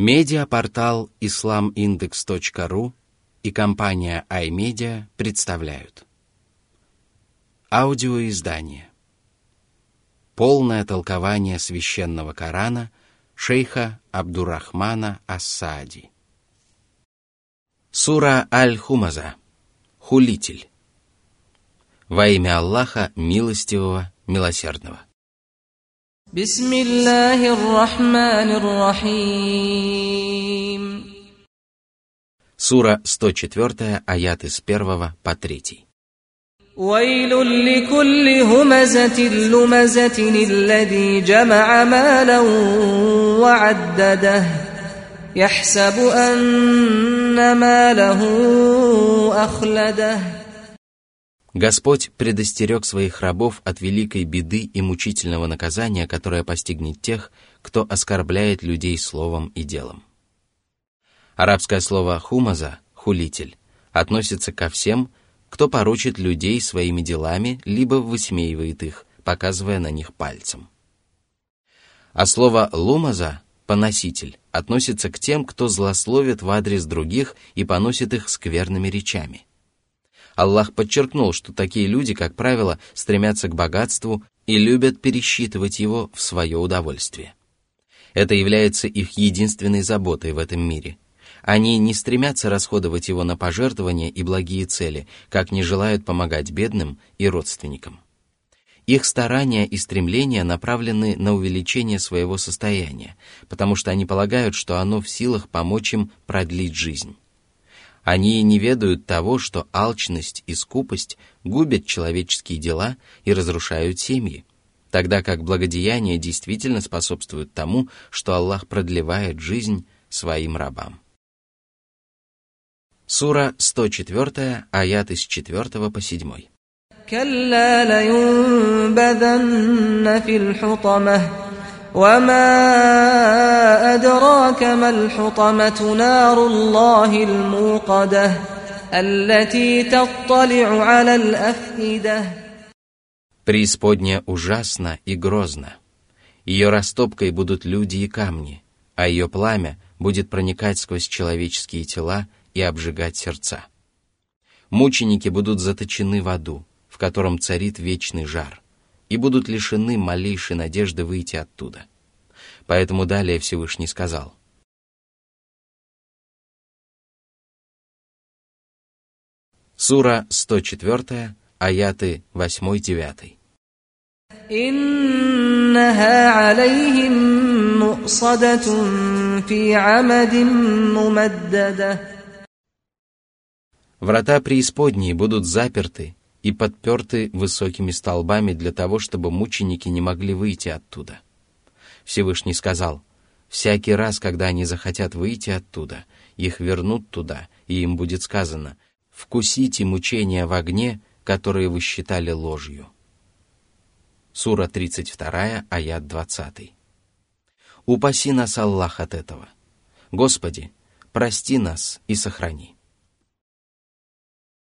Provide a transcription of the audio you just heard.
Медиапортал исламиндекс.ру и компания iMedia представляют аудиоиздание «Полное толкование священного Корана» шейха Абдурахмана Ас-Саади. Сура Аль-Хумаза. «Хулитель». Во имя Аллаха Милостивого, Милосердного. Бисмиллахи ррахмани ррахим. Сура 104, аяты с 1 по 3. Ваилулли кулли хумазатил лумазатинил ладий жама амалан ва аддадах. Яхсабу анна малаху ахладах. Господь предостерег своих рабов от великой беды и мучительного наказания, которое постигнет тех, кто оскорбляет людей словом и делом. Арабское слово «хумаза» — «хулитель» относится ко всем, кто порочит людей своими делами, либо высмеивает их, показывая на них пальцем. А слово «лумаза» — «поноситель» относится к тем, кто злословит в адрес других и поносит их скверными речами. Аллах подчеркнул, что такие люди, как правило, стремятся к богатству и любят пересчитывать его в свое удовольствие. Это является их единственной заботой в этом мире. Они не стремятся расходовать его на пожертвования и благие цели, как не желают помогать бедным и родственникам. Их старания и стремления направлены на увеличение своего состояния, потому что они полагают, что оно в силах помочь им продлить жизнь. Они не ведают того, что алчность и скупость губят человеческие дела и разрушают семьи, тогда как благодеяние действительно способствует тому, что Аллах продлевает жизнь своим рабам. Сура 104, аяты с 4 по 7. «Калла ла юнбазанна фил хутамах». وما أدراك ما الحطمة نار الله الموقدة التي تطلع على الأفئدة. Преисподняя ужасна и грозна. Ее растопкой будут люди и камни, а ее пламя будет проникать сквозь человеческие тела и обжигать сердца. Мученики будут заточены в аду, в котором царит вечный жар, и будут лишены малейшей надежды выйти оттуда. Поэтому далее Всевышний сказал: Сура 104, аяты 8-9. «Иннаха алейхим муъсадатун фи амадин мумаддада». Врата преисподней будут заперты и подперты высокими столбами для того, чтобы мученики не могли выйти оттуда. Всевышний сказал: «Всякий раз, когда они захотят выйти оттуда, их вернут туда, и им будет сказано: вкусите мучения в огне, которые вы считали ложью». Сура 32, аят 20. Упаси нас, Аллах, от этого. Господи, прости нас и сохрани.